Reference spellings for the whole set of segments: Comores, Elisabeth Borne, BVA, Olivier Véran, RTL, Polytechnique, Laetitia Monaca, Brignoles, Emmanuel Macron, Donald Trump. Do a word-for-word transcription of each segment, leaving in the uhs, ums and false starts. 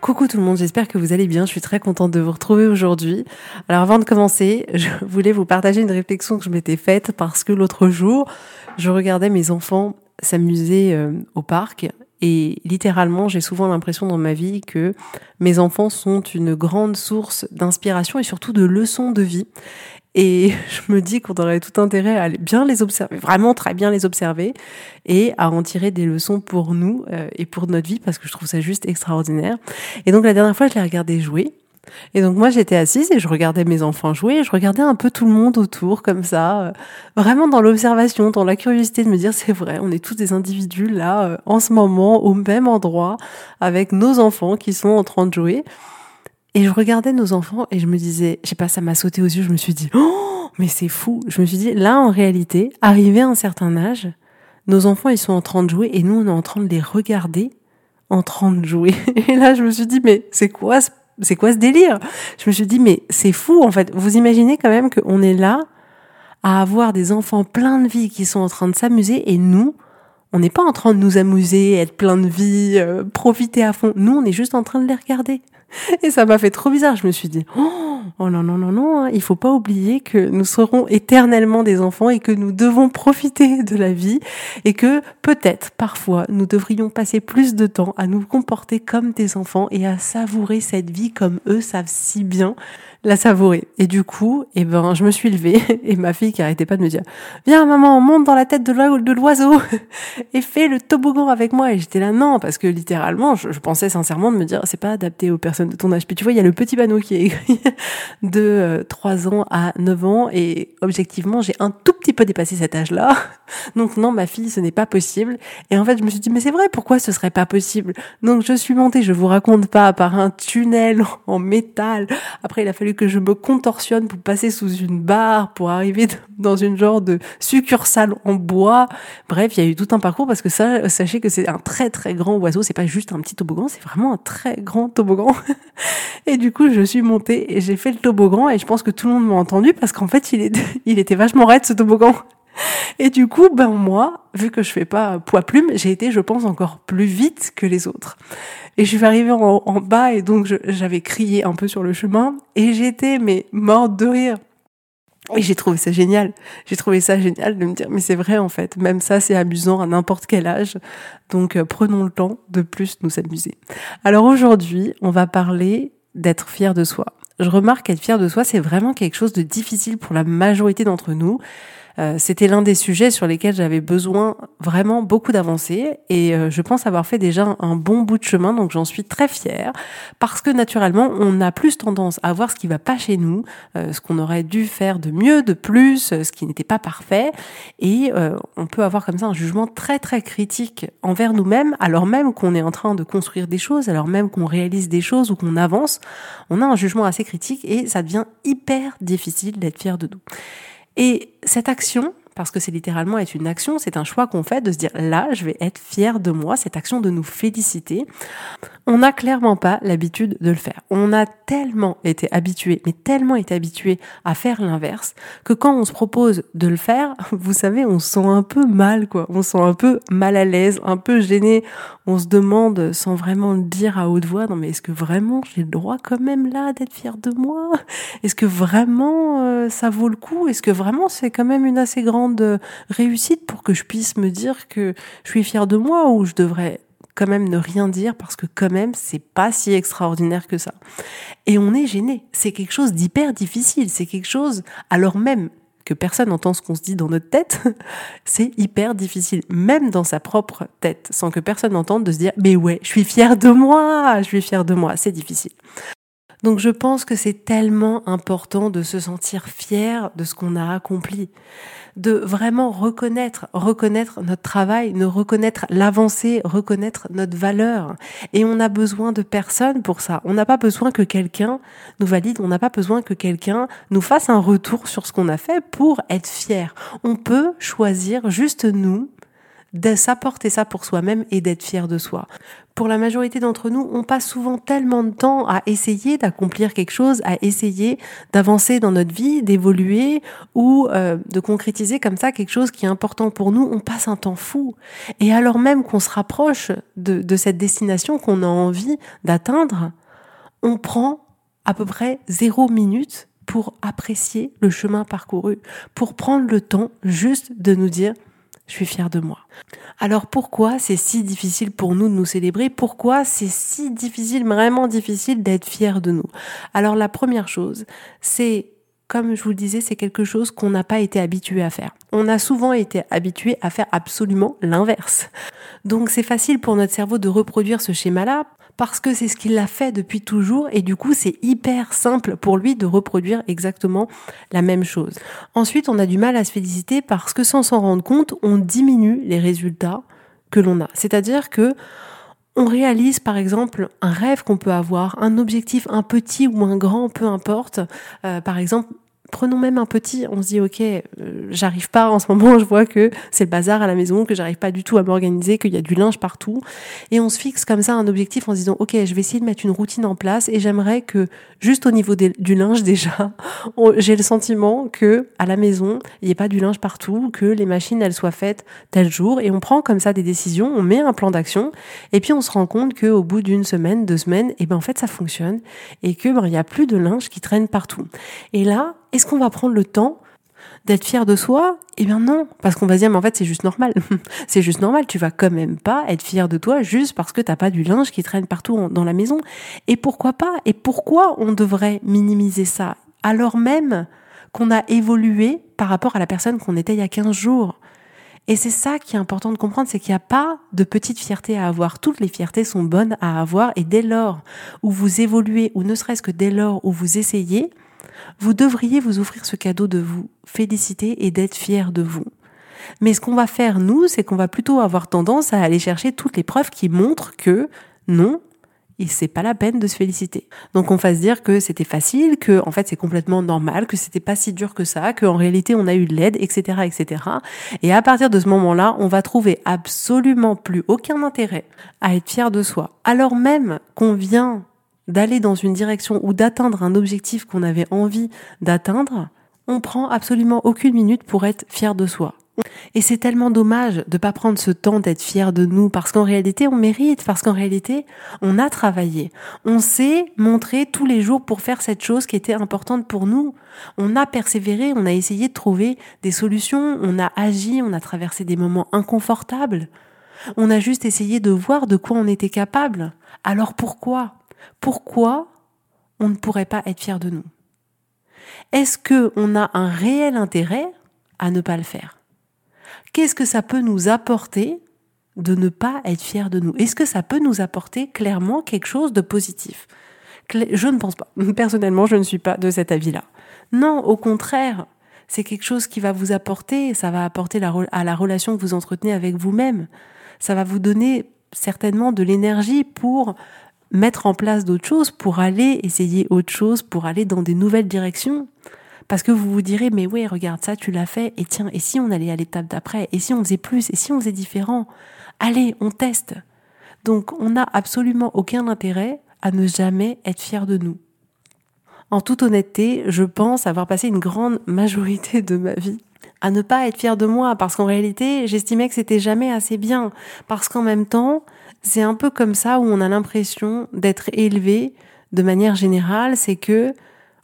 Coucou tout le monde, j'espère que vous allez bien, je suis très contente de vous retrouver aujourd'hui. Alors avant de commencer, je voulais vous partager une réflexion que je m'étais faite parce que l'autre jour, je regardais mes enfants s'amuser euh, au parc et littéralement, j'ai souvent l'impression dans ma vie que mes enfants sont une grande source d'inspiration et surtout de leçons de vie. Et je me dis qu'on aurait tout intérêt à bien les observer, vraiment très bien les observer et à en tirer des leçons pour nous et pour notre vie parce que je trouve ça juste extraordinaire. Et donc la dernière fois, je les regardais jouer. Et donc moi, j'étais assise et je regardais mes enfants jouer et je regardais un peu tout le monde autour comme ça, vraiment dans l'observation, dans la curiosité de me dire c'est vrai, on est tous des individus là, en ce moment, au même endroit, avec nos enfants qui sont en train de jouer. Et je regardais nos enfants et je me disais, je sais pas, ça m'a sauté aux yeux, je me suis dit, oh, mais c'est fou. Je me suis dit, là, en réalité, arrivé à un certain âge, nos enfants, ils sont en train de jouer et nous, on est en train de les regarder en train de jouer. Et là, je me suis dit, mais c'est quoi ce, c'est quoi ce délire? Je me suis dit, mais c'est fou, en fait. Vous imaginez quand même qu'on est là à avoir des enfants pleins de vie qui sont en train de s'amuser et nous, on n'est pas en train de nous amuser, être plein de vie, euh, profiter à fond. Nous, on est juste en train de les regarder. Et ça m'a fait trop bizarre, je me suis dit oh, oh non, non, non, non, hein. Il faut pas oublier que nous serons éternellement des enfants et que nous devons profiter de la vie et que peut-être, parfois, nous devrions passer plus de temps à nous comporter comme des enfants et à savourer cette vie comme eux savent si bien la savourer. Et du coup, eh ben, je me suis levée et ma fille qui arrêtait pas de me dire « Viens maman, monte dans la tête de l'oiseau et fais le toboggan avec moi ». Et j'étais là « Non », parce que littéralement, je, je pensais sincèrement de me dire « C'est pas adapté aux personnes de ton âge ». Puis tu vois, il y a le petit panneau qui est écrit de trois ans à neuf ans et objectivement, j'ai un tout petit peu dépassé cet âge-là. Donc non, ma fille, ce n'est pas possible. Et en fait, je me suis dit, mais c'est vrai, pourquoi ce serait pas possible? Donc je suis montée, je vous raconte pas, par un tunnel en métal. Après, il a fallu que je me contorsionne pour passer sous une barre, pour arriver dans une genre de succursale en bois. Bref, il y a eu tout un parcours parce que ça, sachez que c'est un très très grand oiseau, c'est pas juste un petit toboggan, c'est vraiment un très grand toboggan. Et du coup, je suis montée et j'ai fait le toboggan et je pense que tout le monde m'a entendu parce qu'en fait, il était, il était vachement raide ce toboggan. Et du coup, ben moi, vu que je fais pas poids plume, j'ai été, je pense, encore plus vite que les autres. Et je suis arrivée en, en bas et donc je, j'avais crié un peu sur le chemin et j'étais mais morte de rire. Et j'ai trouvé ça génial. J'ai trouvé ça génial de me dire, mais c'est vrai en fait, même ça c'est amusant à n'importe quel âge. Donc euh, prenons le temps de plus nous amuser. Alors aujourd'hui, on va parler d'être fier de soi. Je remarque qu'être fier de soi, c'est vraiment quelque chose de difficile pour la majorité d'entre nous. Euh, c'était l'un des sujets sur lesquels j'avais besoin vraiment beaucoup d'avancer et euh, je pense avoir fait déjà un bon bout de chemin, donc j'en suis très fière parce que naturellement, on a plus tendance à voir ce qui va pas chez nous, euh, ce qu'on aurait dû faire de mieux, de plus, euh, ce qui n'était pas parfait et euh, on peut avoir comme ça un jugement très très critique envers nous-mêmes alors même qu'on est en train de construire des choses, alors même qu'on réalise des choses ou qu'on avance, on a un jugement assez critique et ça devient hyper difficile d'être fier de nous. Et cette action, parce que c'est littéralement être une action, c'est un choix qu'on fait de se dire « là, je vais être fière de moi », cette action de nous féliciter, on n'a clairement pas l'habitude de le faire. On a tellement été habitué, mais tellement été habitué à faire l'inverse, que quand on se propose de le faire, vous savez, on se sent un peu mal, quoi. On se sent un peu mal à l'aise, un peu gêné. On se demande, sans vraiment le dire à haute voix, « non mais est-ce que vraiment j'ai le droit quand même là d'être fière de moi ? Est-ce que vraiment euh, ça vaut le coup ? Est-ce que vraiment c'est quand même une assez grande sentiment de réussite pour que je puisse me dire que je suis fière de moi, ou je devrais quand même ne rien dire parce que quand même c'est pas si extraordinaire que ça. Et on est gêné, c'est quelque chose d'hyper difficile, c'est quelque chose alors même que personne n'entend ce qu'on se dit dans notre tête, c'est hyper difficile, même dans sa propre tête, sans que personne n'entende, de se dire « mais ouais, je suis fière de moi, je suis fière de moi », c'est difficile. Donc je pense que c'est tellement important de se sentir fier de ce qu'on a accompli, de vraiment reconnaître, reconnaître notre travail, de reconnaître l'avancée, reconnaître notre valeur. Et on a besoin de personne pour ça. On n'a pas besoin que quelqu'un nous valide, on n'a pas besoin que quelqu'un nous fasse un retour sur ce qu'on a fait pour être fier. On peut choisir juste nous, de s'apporter ça pour soi-même et d'être fier de soi. Pour la majorité d'entre nous, on passe souvent tellement de temps à essayer d'accomplir quelque chose, à essayer d'avancer dans notre vie, d'évoluer ou euh, de concrétiser comme ça quelque chose qui est important pour nous. On passe un temps fou. Et alors même qu'on se rapproche de, de cette destination qu'on a envie d'atteindre, on prend à peu près zéro minute pour apprécier le chemin parcouru, pour prendre le temps juste de nous dire « je suis fière de moi ». Alors pourquoi c'est si difficile pour nous de nous célébrer ? Pourquoi c'est si difficile, vraiment difficile d'être fière de nous ? Alors la première chose, c'est, comme je vous le disais, c'est quelque chose qu'on n'a pas été habitué à faire. On a souvent été habitué à faire absolument l'inverse. Donc c'est facile pour notre cerveau de reproduire ce schéma-là, parce que c'est ce qu'il a fait depuis toujours et du coup c'est hyper simple pour lui de reproduire exactement la même chose. Ensuite, on a du mal à se féliciter parce que sans s'en rendre compte, on diminue les résultats que l'on a. C'est-à-dire que on réalise par exemple un rêve qu'on peut avoir, un objectif, un petit ou un grand, peu importe. Euh, par exemple, prenons même un petit, on se dit ok, euh, j'arrive pas en ce moment, je vois que c'est le bazar à la maison, que j'arrive pas du tout à m'organiser, qu'il y a du linge partout, et on se fixe comme ça un objectif en se disant ok, je vais essayer de mettre une routine en place et j'aimerais que juste au niveau des, du linge déjà, on, j'ai le sentiment que à la maison il y ait pas du linge partout, que les machines elles soient faites tel jour, et on prend comme ça des décisions, on met un plan d'action, et puis on se rend compte que au bout d'une semaine, deux semaines, et ben en fait ça fonctionne et que ben il y a plus de linge qui traîne partout. Et là, est-ce qu'on va prendre le temps d'être fier de soi ? Eh bien non, parce qu'on va se dire, mais en fait, c'est juste normal. C'est juste normal, tu vas quand même pas être fier de toi juste parce que t'as pas du linge qui traîne partout dans la maison. Et pourquoi pas ? Et pourquoi on devrait minimiser ça alors même qu'on a évolué par rapport à la personne qu'on était il y a quinze jours ? Et c'est ça qui est important de comprendre, c'est qu'il n'y a pas de petite fierté à avoir. Toutes les fiertés sont bonnes à avoir, et dès lors où vous évoluez, ou ne serait-ce que dès lors où vous essayez, vous devriez vous offrir ce cadeau de vous féliciter et d'être fier de vous. Mais ce qu'on va faire, nous, c'est qu'on va plutôt avoir tendance à aller chercher toutes les preuves qui montrent que non, c'est pas la peine de se féliciter. Donc on va se dire que c'était facile, que en fait c'est complètement normal, que c'était pas si dur que ça, qu'en réalité on a eu de l'aide, et cetera, et cetera. Et à partir de ce moment-là, on va trouver absolument plus aucun intérêt à être fier de soi, alors même qu'on vient d'aller dans une direction ou d'atteindre un objectif qu'on avait envie d'atteindre, on prend absolument aucune minute pour être fier de soi. Et c'est tellement dommage de pas prendre ce temps d'être fier de nous, parce qu'en réalité on mérite, parce qu'en réalité on a travaillé, on s'est montré tous les jours pour faire cette chose qui était importante pour nous, on a persévéré, on a essayé de trouver des solutions, on a agi, on a traversé des moments inconfortables, on a juste essayé de voir de quoi on était capable. Alors pourquoi ? Pourquoi on ne pourrait pas être fier de nous ? Est-ce qu'on a un réel intérêt à ne pas le faire ? Qu'est-ce que ça peut nous apporter de ne pas être fier de nous ? Est-ce que ça peut nous apporter clairement quelque chose de positif ? Je ne pense pas. Personnellement, je ne suis pas de cet avis-là. Non, au contraire, c'est quelque chose qui va vous apporter, ça va apporter à la relation que vous entretenez avec vous-même. Ça va vous donner certainement de l'énergie pour mettre en place d'autres choses, pour aller essayer autre chose, pour aller dans des nouvelles directions. Parce que vous vous direz, mais ouais, regarde ça, tu l'as fait, et tiens, et si on allait à l'étape d'après ? Et si on faisait plus ? Et si on faisait différent ? Allez, on teste. Donc, on n'a absolument aucun intérêt à ne jamais être fier de nous. En toute honnêteté, je pense avoir passé une grande majorité de ma vie à ne pas être fière de moi, parce qu'en réalité, j'estimais que c'était jamais assez bien. Parce qu'en même temps, c'est un peu comme ça où on a l'impression d'être élevé de manière générale, c'est que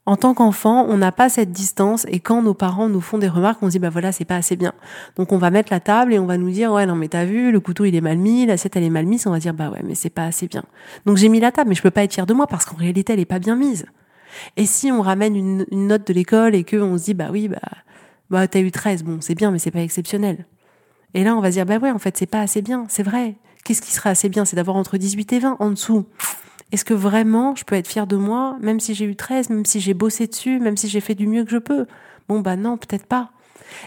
En tant qu'enfant, on n'a pas cette distance et quand nos parents nous font des remarques, on se dit bah voilà, c'est pas assez bien. Donc on va mettre la table et on va nous dire ouais non mais t'as vu, le couteau il est mal mis, l'assiette elle est mal mise, on va dire bah ouais mais c'est pas assez bien. Donc j'ai mis la table mais je peux pas être fière de moi parce qu'en réalité elle est pas bien mise. Et si on ramène une, une note de l'école et que on se dit bah oui bah bah t'as eu treize, bon c'est bien mais c'est pas exceptionnel. Et là on va se dire bah ouais en fait c'est pas assez bien, c'est vrai. Qu'est-ce qui serait assez bien, c'est d'avoir entre dix-huit et vingt en dessous. Est-ce que vraiment je peux être fière de moi, même si j'ai eu treize, même si j'ai bossé dessus, même si j'ai fait du mieux que je peux? Bon bah non, peut-être pas.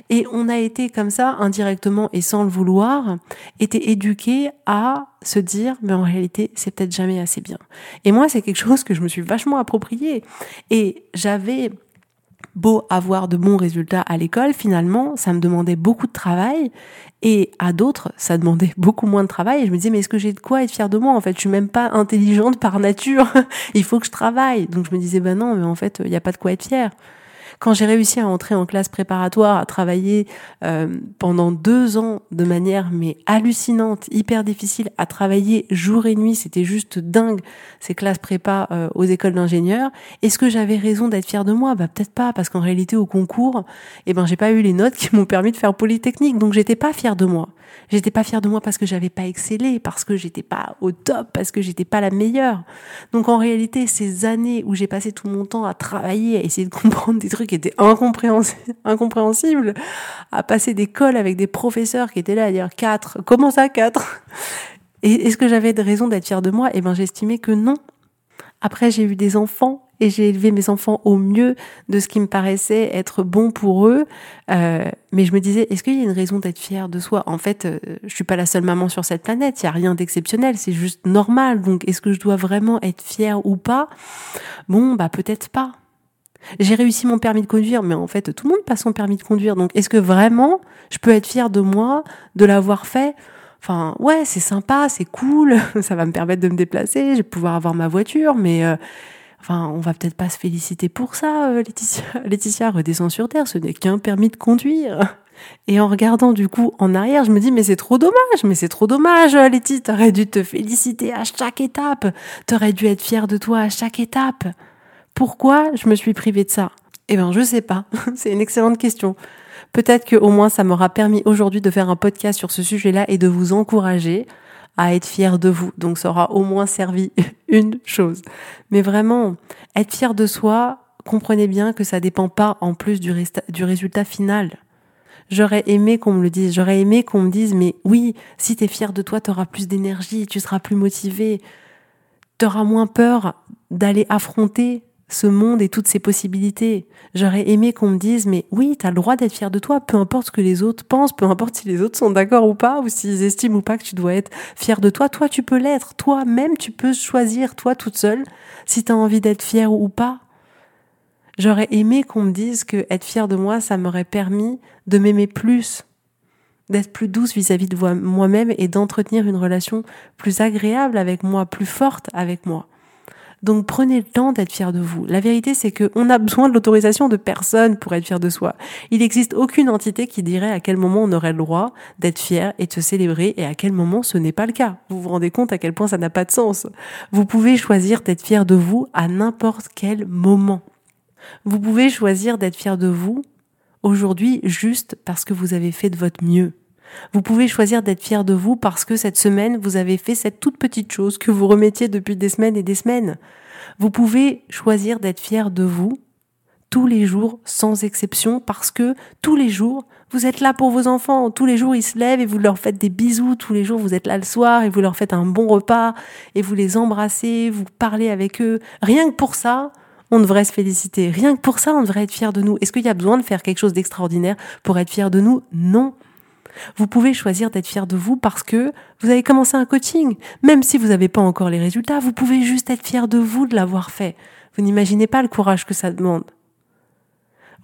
Et on a été comme ça, indirectement et sans le vouloir, été éduqués à se dire mais en réalité c'est peut-être jamais assez bien. Et moi c'est quelque chose que je me suis vachement approprié. Et j'avais beau avoir de bons résultats à l'école, finalement, ça me demandait beaucoup de travail et à d'autres, ça demandait beaucoup moins de travail. Et je me disais, mais est-ce que j'ai de quoi être fière de moi? En fait, je suis même pas intelligente par nature. Il faut que je travaille. Donc, je me disais, ben non, mais en fait, il n'y a pas de quoi être fière. Quand j'ai réussi à entrer en classe préparatoire, à travailler euh, pendant deux ans de manière mais hallucinante, hyper difficile, à travailler jour et nuit, c'était juste dingue ces classes prépa euh, aux écoles d'ingénieurs. Est-ce que j'avais raison d'être fière de moi? Bah peut-être pas, parce qu'en réalité au concours, eh ben j'ai pas eu les notes qui m'ont permis de faire Polytechnique, donc j'étais pas fière de moi. J'étais pas fière de moi parce que j'avais pas excellé, parce que j'étais pas au top, parce que j'étais pas la meilleure. Donc en réalité, ces années où j'ai passé tout mon temps à travailler, à essayer de comprendre des trucs qui était incompréhensible, à passer des calls avec des professeurs qui étaient là à dire quatre, comment ça quatre? Et est-ce que j'avais raison d'être fière de moi? Eh ben, j'estimais que non. Après, j'ai eu des enfants et j'ai élevé mes enfants au mieux de ce qui me paraissait être bon pour eux. Euh, mais je me disais, est-ce qu'il y a une raison d'être fière de soi? En fait, euh, je suis pas la seule maman sur cette planète. Il y a rien d'exceptionnel. C'est juste normal. Donc, est-ce que je dois vraiment être fière ou pas? Bon, bah, peut-être pas. J'ai réussi mon permis de conduire, mais en fait, tout le monde passe son permis de conduire. Donc, est-ce que vraiment, je peux être fière de moi, de l'avoir fait? Enfin, ouais, c'est sympa, c'est cool, ça va me permettre de me déplacer, je vais pouvoir avoir ma voiture, mais euh, enfin, on va peut-être pas se féliciter pour ça, euh, Laetitia. Laetitia, redescends sur terre, ce n'est qu'un permis de conduire. Et en regardant du coup en arrière, je me dis mais c'est trop dommage, mais c'est trop dommage Laetitia, t'aurais dû te féliciter à chaque étape, t'aurais dû être fière de toi à chaque étape. Pourquoi je me suis privée de ça? Eh ben, je sais pas. C'est une excellente question. Peut-être que au moins ça m'aura permis aujourd'hui de faire un podcast sur ce sujet-là et de vous encourager à être fiers de vous. Donc, ça aura au moins servi une chose. Mais vraiment, être fier de soi, comprenez bien que ça dépend pas en plus du, resta- du résultat final. J'aurais aimé qu'on me le dise. J'aurais aimé qu'on me dise, mais oui, si t'es fier de toi, t'auras plus d'énergie, tu seras plus motivé, t'auras moins peur d'aller affronter ce monde et toutes ses possibilités. J'aurais aimé qu'on me dise, mais oui, t'as le droit d'être fier de toi, peu importe ce que les autres pensent, peu importe si les autres sont d'accord ou pas, ou s'ils estiment ou pas que tu dois être fier de toi. Toi, tu peux l'être. Toi-même, tu peux choisir, toi, toute seule, si t'as envie d'être fier ou pas. J'aurais aimé qu'on me dise que être fier de moi, ça m'aurait permis de m'aimer plus, d'être plus douce vis-à-vis de moi-même et d'entretenir une relation plus agréable avec moi, plus forte avec moi. Donc prenez le temps d'être fier de vous. La vérité, c'est qu'on a besoin de l'autorisation de personne pour être fier de soi. Il n'existe aucune entité qui dirait à quel moment on aurait le droit d'être fier et de se célébrer et à quel moment ce n'est pas le cas. Vous vous rendez compte à quel point ça n'a pas de sens. Vous pouvez choisir d'être fier de vous à n'importe quel moment. Vous pouvez choisir d'être fier de vous aujourd'hui juste parce que vous avez fait de votre mieux. Vous pouvez choisir d'être fier de vous parce que cette semaine, vous avez fait cette toute petite chose que vous remettiez depuis des semaines et des semaines. Vous pouvez choisir d'être fier de vous tous les jours, sans exception, parce que tous les jours, vous êtes là pour vos enfants. Tous les jours, ils se lèvent et vous leur faites des bisous. Tous les jours, vous êtes là le soir et vous leur faites un bon repas et vous les embrassez, vous parlez avec eux. Rien que pour ça, on devrait se féliciter. Rien que pour ça, on devrait être fier de nous. Est-ce qu'il y a besoin de faire quelque chose d'extraordinaire pour être fier de nous? Non. Vous pouvez choisir d'être fier de vous parce que vous avez commencé un coaching. Même si vous n'avez pas encore les résultats, vous pouvez juste être fier de vous de l'avoir fait. Vous n'imaginez pas le courage que ça demande.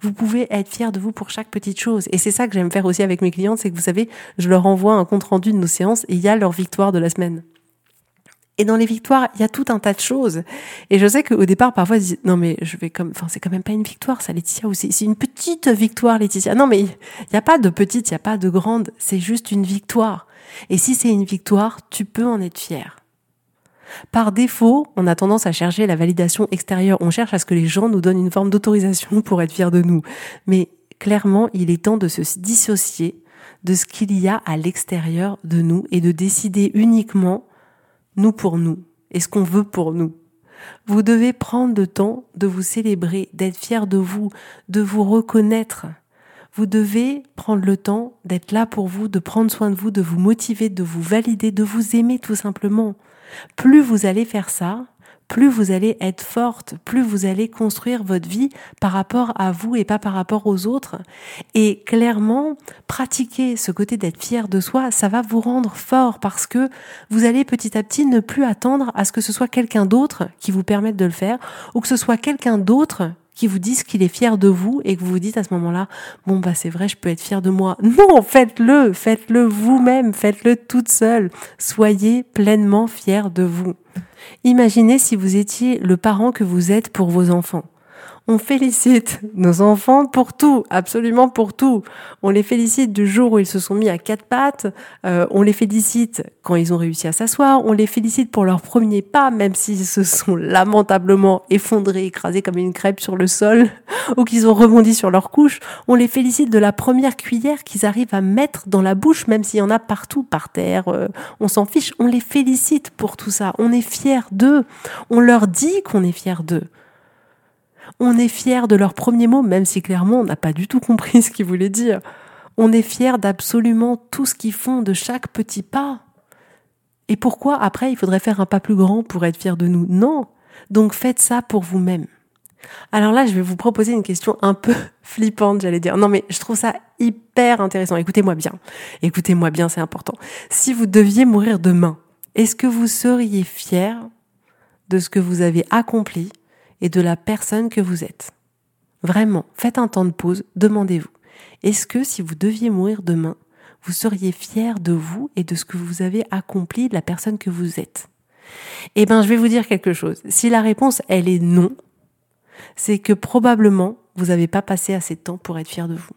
Vous pouvez être fier de vous pour chaque petite chose. Et c'est ça que j'aime faire aussi avec mes clientes, c'est que vous savez, je leur envoie un compte-rendu de nos séances et il y a leur victoire de la semaine. Et dans les victoires, il y a tout un tas de choses. Et je sais qu'au départ, parfois, je dis, non, mais je vais comme, enfin, c'est quand même pas une victoire, ça, Laetitia, ou c'est, c'est une petite victoire, Laetitia. Non, mais il n'y a pas de petite, il n'y a pas de grande, c'est juste une victoire. Et si c'est une victoire, tu peux en être fier. Par défaut, on a tendance à chercher la validation extérieure. On cherche à ce que les gens nous donnent une forme d'autorisation pour être fiers de nous. Mais clairement, il est temps de se dissocier de ce qu'il y a à l'extérieur de nous et de décider uniquement nous pour nous et ce qu'on veut pour nous. Vous devez prendre le temps de vous célébrer, d'être fier de vous, de vous reconnaître. Vous devez prendre le temps d'être là pour vous, de prendre soin de vous, de vous motiver, de vous valider, de vous aimer tout simplement. Plus vous allez faire ça, plus vous allez être forte, plus vous allez construire votre vie par rapport à vous et pas par rapport aux autres. Et clairement, pratiquer ce côté d'être fier de soi, ça va vous rendre fort parce que vous allez petit à petit ne plus attendre à ce que ce soit quelqu'un d'autre qui vous permette de le faire ou que ce soit quelqu'un d'autre qui vous dise qu'il est fier de vous et que vous vous dites à ce moment-là, bon bah c'est vrai, je peux être fier de moi. Non, faites-le, faites-le vous-même, faites-le toute seule. Soyez pleinement fier de vous. Imaginez si vous étiez le parent que vous êtes pour vos enfants. On félicite nos enfants pour tout, absolument pour tout. On les félicite du jour où ils se sont mis à quatre pattes, euh, on les félicite quand ils ont réussi à s'asseoir, on les félicite pour leur premier pas, même s'ils se sont lamentablement effondrés, écrasés comme une crêpe sur le sol, ou qu'ils ont rebondi sur leur couche. On les félicite de la première cuillère qu'ils arrivent à mettre dans la bouche, même s'il y en a partout, par terre, euh, on s'en fiche. On les félicite pour tout ça, on est fiers d'eux, on leur dit qu'on est fiers d'eux. On est fier de leurs premiers mots, même si clairement on n'a pas du tout compris ce qu'ils voulaient dire. On est fier d'absolument tout ce qu'ils font, de chaque petit pas. Et pourquoi après il faudrait faire un pas plus grand pour être fier de nous ? Non ! Donc faites ça pour vous-même. Alors là, je vais vous proposer une question un peu flippante, j'allais dire. Non mais je trouve ça hyper intéressant. Écoutez-moi bien. Écoutez-moi bien, c'est important. Si vous deviez mourir demain, est-ce que vous seriez fier de ce que vous avez accompli ? Et de la personne que vous êtes. Vraiment, faites un temps de pause, demandez-vous. Est-ce que si vous deviez mourir demain, vous seriez fier de vous et de ce que vous avez accompli, de la personne que vous êtes ? Eh bien, je vais vous dire quelque chose. Si la réponse, elle est non, c'est que probablement, vous n'avez pas passé assez de temps pour être fier de vous.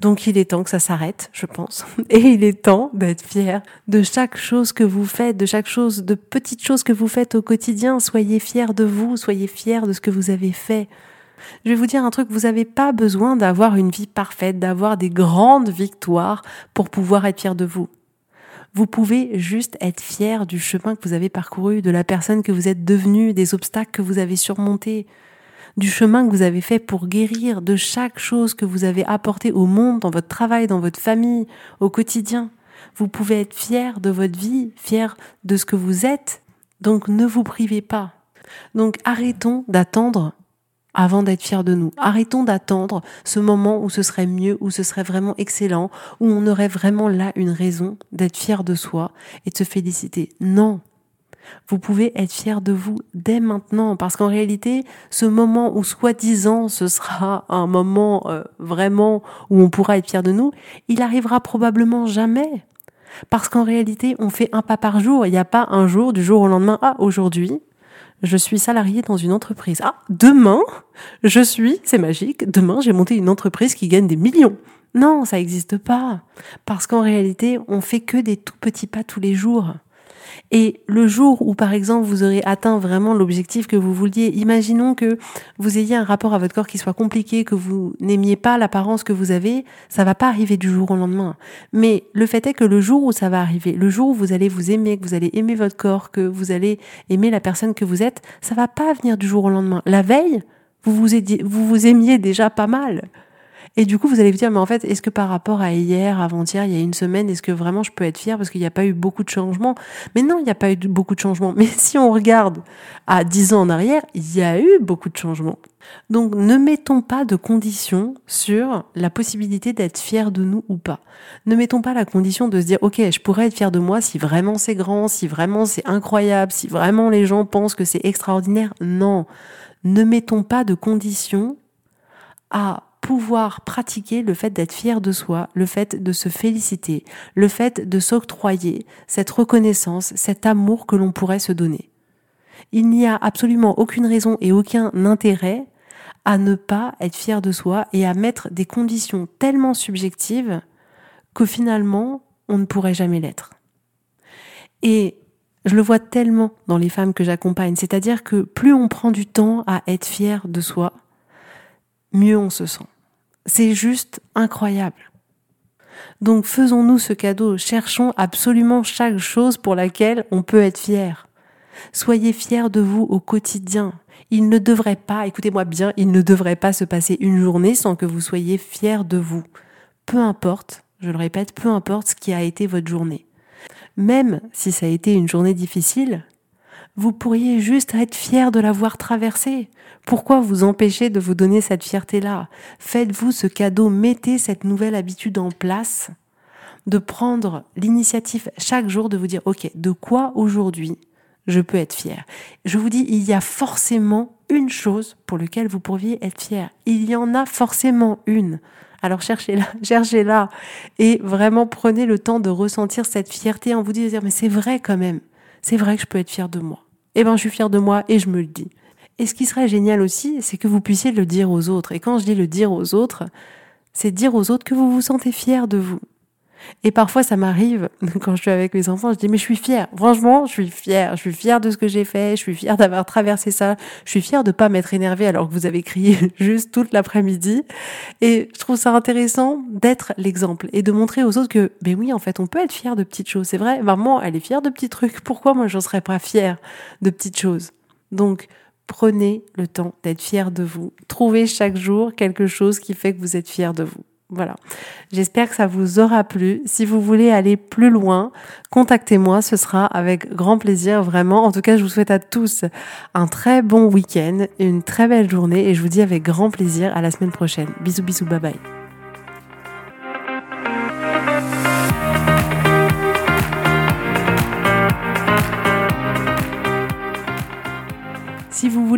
Donc il est temps que ça s'arrête, je pense. Et il est temps d'être fier de chaque chose que vous faites, de chaque chose, de petites choses que vous faites au quotidien. Soyez fiers de vous, soyez fiers de ce que vous avez fait. Je vais vous dire un truc, vous n'avez pas besoin d'avoir une vie parfaite, d'avoir des grandes victoires pour pouvoir être fier de vous. Vous pouvez juste être fier du chemin que vous avez parcouru, de la personne que vous êtes devenue, des obstacles que vous avez surmontés. Du chemin que vous avez fait pour guérir, de chaque chose que vous avez apportée au monde, dans votre travail, dans votre famille, au quotidien. Vous pouvez être fier de votre vie, fier de ce que vous êtes, donc ne vous privez pas. Donc arrêtons d'attendre avant d'être fier de nous. Arrêtons d'attendre ce moment où ce serait mieux, où ce serait vraiment excellent, où on aurait vraiment là une raison d'être fier de soi et de se féliciter. Non! Vous pouvez être fier de vous dès maintenant parce qu'en réalité, ce moment où soi-disant ce sera un moment euh, vraiment où on pourra être fier de nous, il arrivera probablement jamais parce qu'en réalité, on fait un pas par jour. Il n'y a pas un jour du jour au lendemain. Ah, aujourd'hui, je suis salarié dans une entreprise. Ah, demain, je suis, c'est magique, demain j'ai monté une entreprise qui gagne des millions. Non, ça n'existe pas parce qu'en réalité, on fait que des tout petits pas tous les jours. Et le jour où, par exemple, vous aurez atteint vraiment l'objectif que vous vouliez, imaginons que vous ayez un rapport à votre corps qui soit compliqué, que vous n'aimiez pas l'apparence que vous avez, ça va pas arriver du jour au lendemain. Mais le fait est que le jour où ça va arriver, le jour où vous allez vous aimer, que vous allez aimer votre corps, que vous allez aimer la personne que vous êtes, ça va pas venir du jour au lendemain. La veille, vous vous aimiez, vous vous aimiez déjà pas mal. Et du coup, vous allez vous dire, mais en fait, est-ce que par rapport à hier, avant-hier, il y a une semaine, est-ce que vraiment je peux être fière parce qu'il n'y a pas eu beaucoup de changements ? Mais non, il n'y a pas eu beaucoup de changements. Mais si on regarde à dix ans en arrière, il y a eu beaucoup de changements. Donc, ne mettons pas de conditions sur la possibilité d'être fière de nous ou pas. Ne mettons pas la condition de se dire, ok, je pourrais être fière de moi si vraiment c'est grand, si vraiment c'est incroyable, si vraiment les gens pensent que c'est extraordinaire. Non, ne mettons pas de conditions à pouvoir pratiquer le fait d'être fier de soi, le fait de se féliciter, le fait de s'octroyer cette reconnaissance, cet amour que l'on pourrait se donner. Il n'y a absolument aucune raison et aucun intérêt à ne pas être fier de soi et à mettre des conditions tellement subjectives que finalement, on ne pourrait jamais l'être. Et Je le vois tellement dans les femmes que j'accompagne, c'est-à-dire que plus on prend du temps à être fier de soi, mieux on se sent. C'est juste incroyable. Donc faisons-nous ce cadeau, cherchons absolument chaque chose pour laquelle on peut être fier. Soyez fiers de vous au quotidien. Il ne devrait pas, écoutez-moi bien, il ne devrait pas se passer une journée sans que vous soyez fiers de vous. Peu importe, je le répète, peu importe ce qui a été votre journée. Même si ça a été une journée difficile, vous pourriez juste être fiers de l'avoir traversée. Pourquoi vous empêcher de vous donner cette fierté-là ? Faites-vous ce cadeau, mettez cette nouvelle habitude en place de prendre l'initiative chaque jour de vous dire « Ok, de quoi aujourd'hui ?» je peux être fière. Je vous dis, il y a forcément une chose pour laquelle vous pourriez être fière. Il y en a forcément une. Alors cherchez-la, cherchez-la. Et vraiment prenez le temps de ressentir cette fierté en vous disant, mais c'est vrai quand même. C'est vrai que je peux être fière de moi. Eh ben, je suis fière de moi et je me le dis. Et ce qui serait génial aussi, c'est que vous puissiez le dire aux autres. Et quand je dis le dire aux autres, c'est dire aux autres que vous vous sentez fière de vous. Et parfois, ça m'arrive, quand je suis avec mes enfants, je dis, mais je suis fière. Franchement, je suis fière. Je suis fière de ce que j'ai fait. Je suis fière d'avoir traversé ça. Je suis fière de pas m'être énervée alors que vous avez crié juste toute l'après-midi. Et je trouve ça intéressant d'être l'exemple et de montrer aux autres que, ben oui, en fait, on peut être fière de petites choses. C'est vrai, maman, elle est fière de petits trucs. Pourquoi moi, j'en serais pas fière de petites choses? Donc, prenez le temps d'être fière de vous. Trouvez chaque jour quelque chose qui fait que vous êtes fière de vous. Voilà, j'espère que ça vous aura plu. Si vous voulez aller plus loin, contactez-moi, ce sera avec grand plaisir, vraiment. En tout cas, je vous souhaite à tous un très bon week-end, une très belle journée et je vous dis avec grand plaisir à la semaine prochaine. Bisous, bisous, bye bye. Si vous